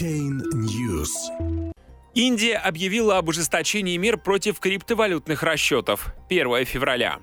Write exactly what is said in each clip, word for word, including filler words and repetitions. Chain News. Индия объявила об ужесточении мер против криптовалютных расчетов первого февраля.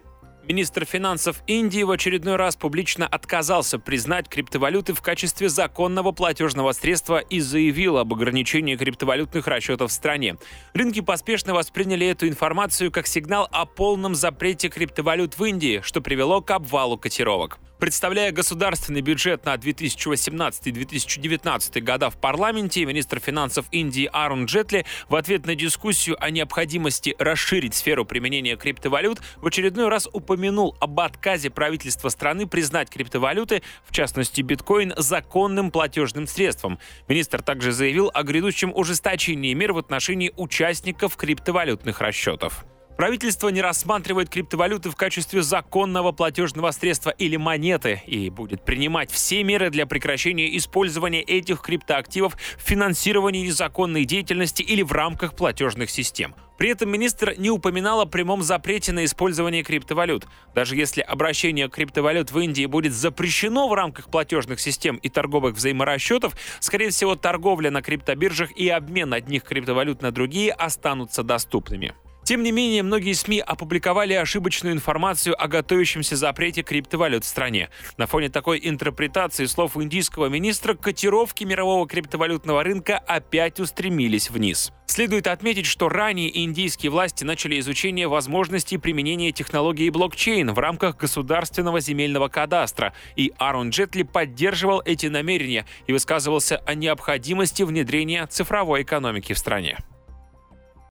Министр финансов Индии в очередной раз публично отказался признать криптовалюты в качестве законного платежного средства и заявил об ограничении криптовалютных расчетов в стране. Рынки поспешно восприняли эту информацию как сигнал о полном запрете криптовалют в Индии, что привело к обвалу котировок. Представляя государственный бюджет на две тысячи восемнадцатый - две тысячи девятнадцатый года в парламенте, министр финансов Индии Арун Джетли в ответ на дискуссию о необходимости расширить сферу применения криптовалют в очередной раз упомянул об отказе правительства страны признать криптовалюты, в частности биткоин, законным платежным средством. Министр также заявил о грядущем ужесточении мер в отношении участников криптовалютных расчетов. Правительство не рассматривает криптовалюты в качестве законного платежного средства или монеты и будет принимать все меры для прекращения использования этих криптоактивов в финансировании незаконной деятельности или в рамках платежных систем. При этом министр не упоминал о прямом запрете на использование криптовалют. Даже если обращение криптовалют в Индии будет запрещено в рамках платежных систем и торговых взаиморасчетов, скорее всего, торговля на криптобиржах и обмен одних криптовалют на другие останутся доступными. Тем не менее, многие СМИ опубликовали ошибочную информацию о готовящемся запрете криптовалют в стране. На фоне такой интерпретации слов индийского министра котировки мирового криптовалютного рынка опять устремились вниз. Следует отметить, что ранее индийские власти начали изучение возможностей применения технологии блокчейн в рамках государственного земельного кадастра, и Арун Джетли поддерживал эти намерения и высказывался о необходимости внедрения цифровой экономики в стране.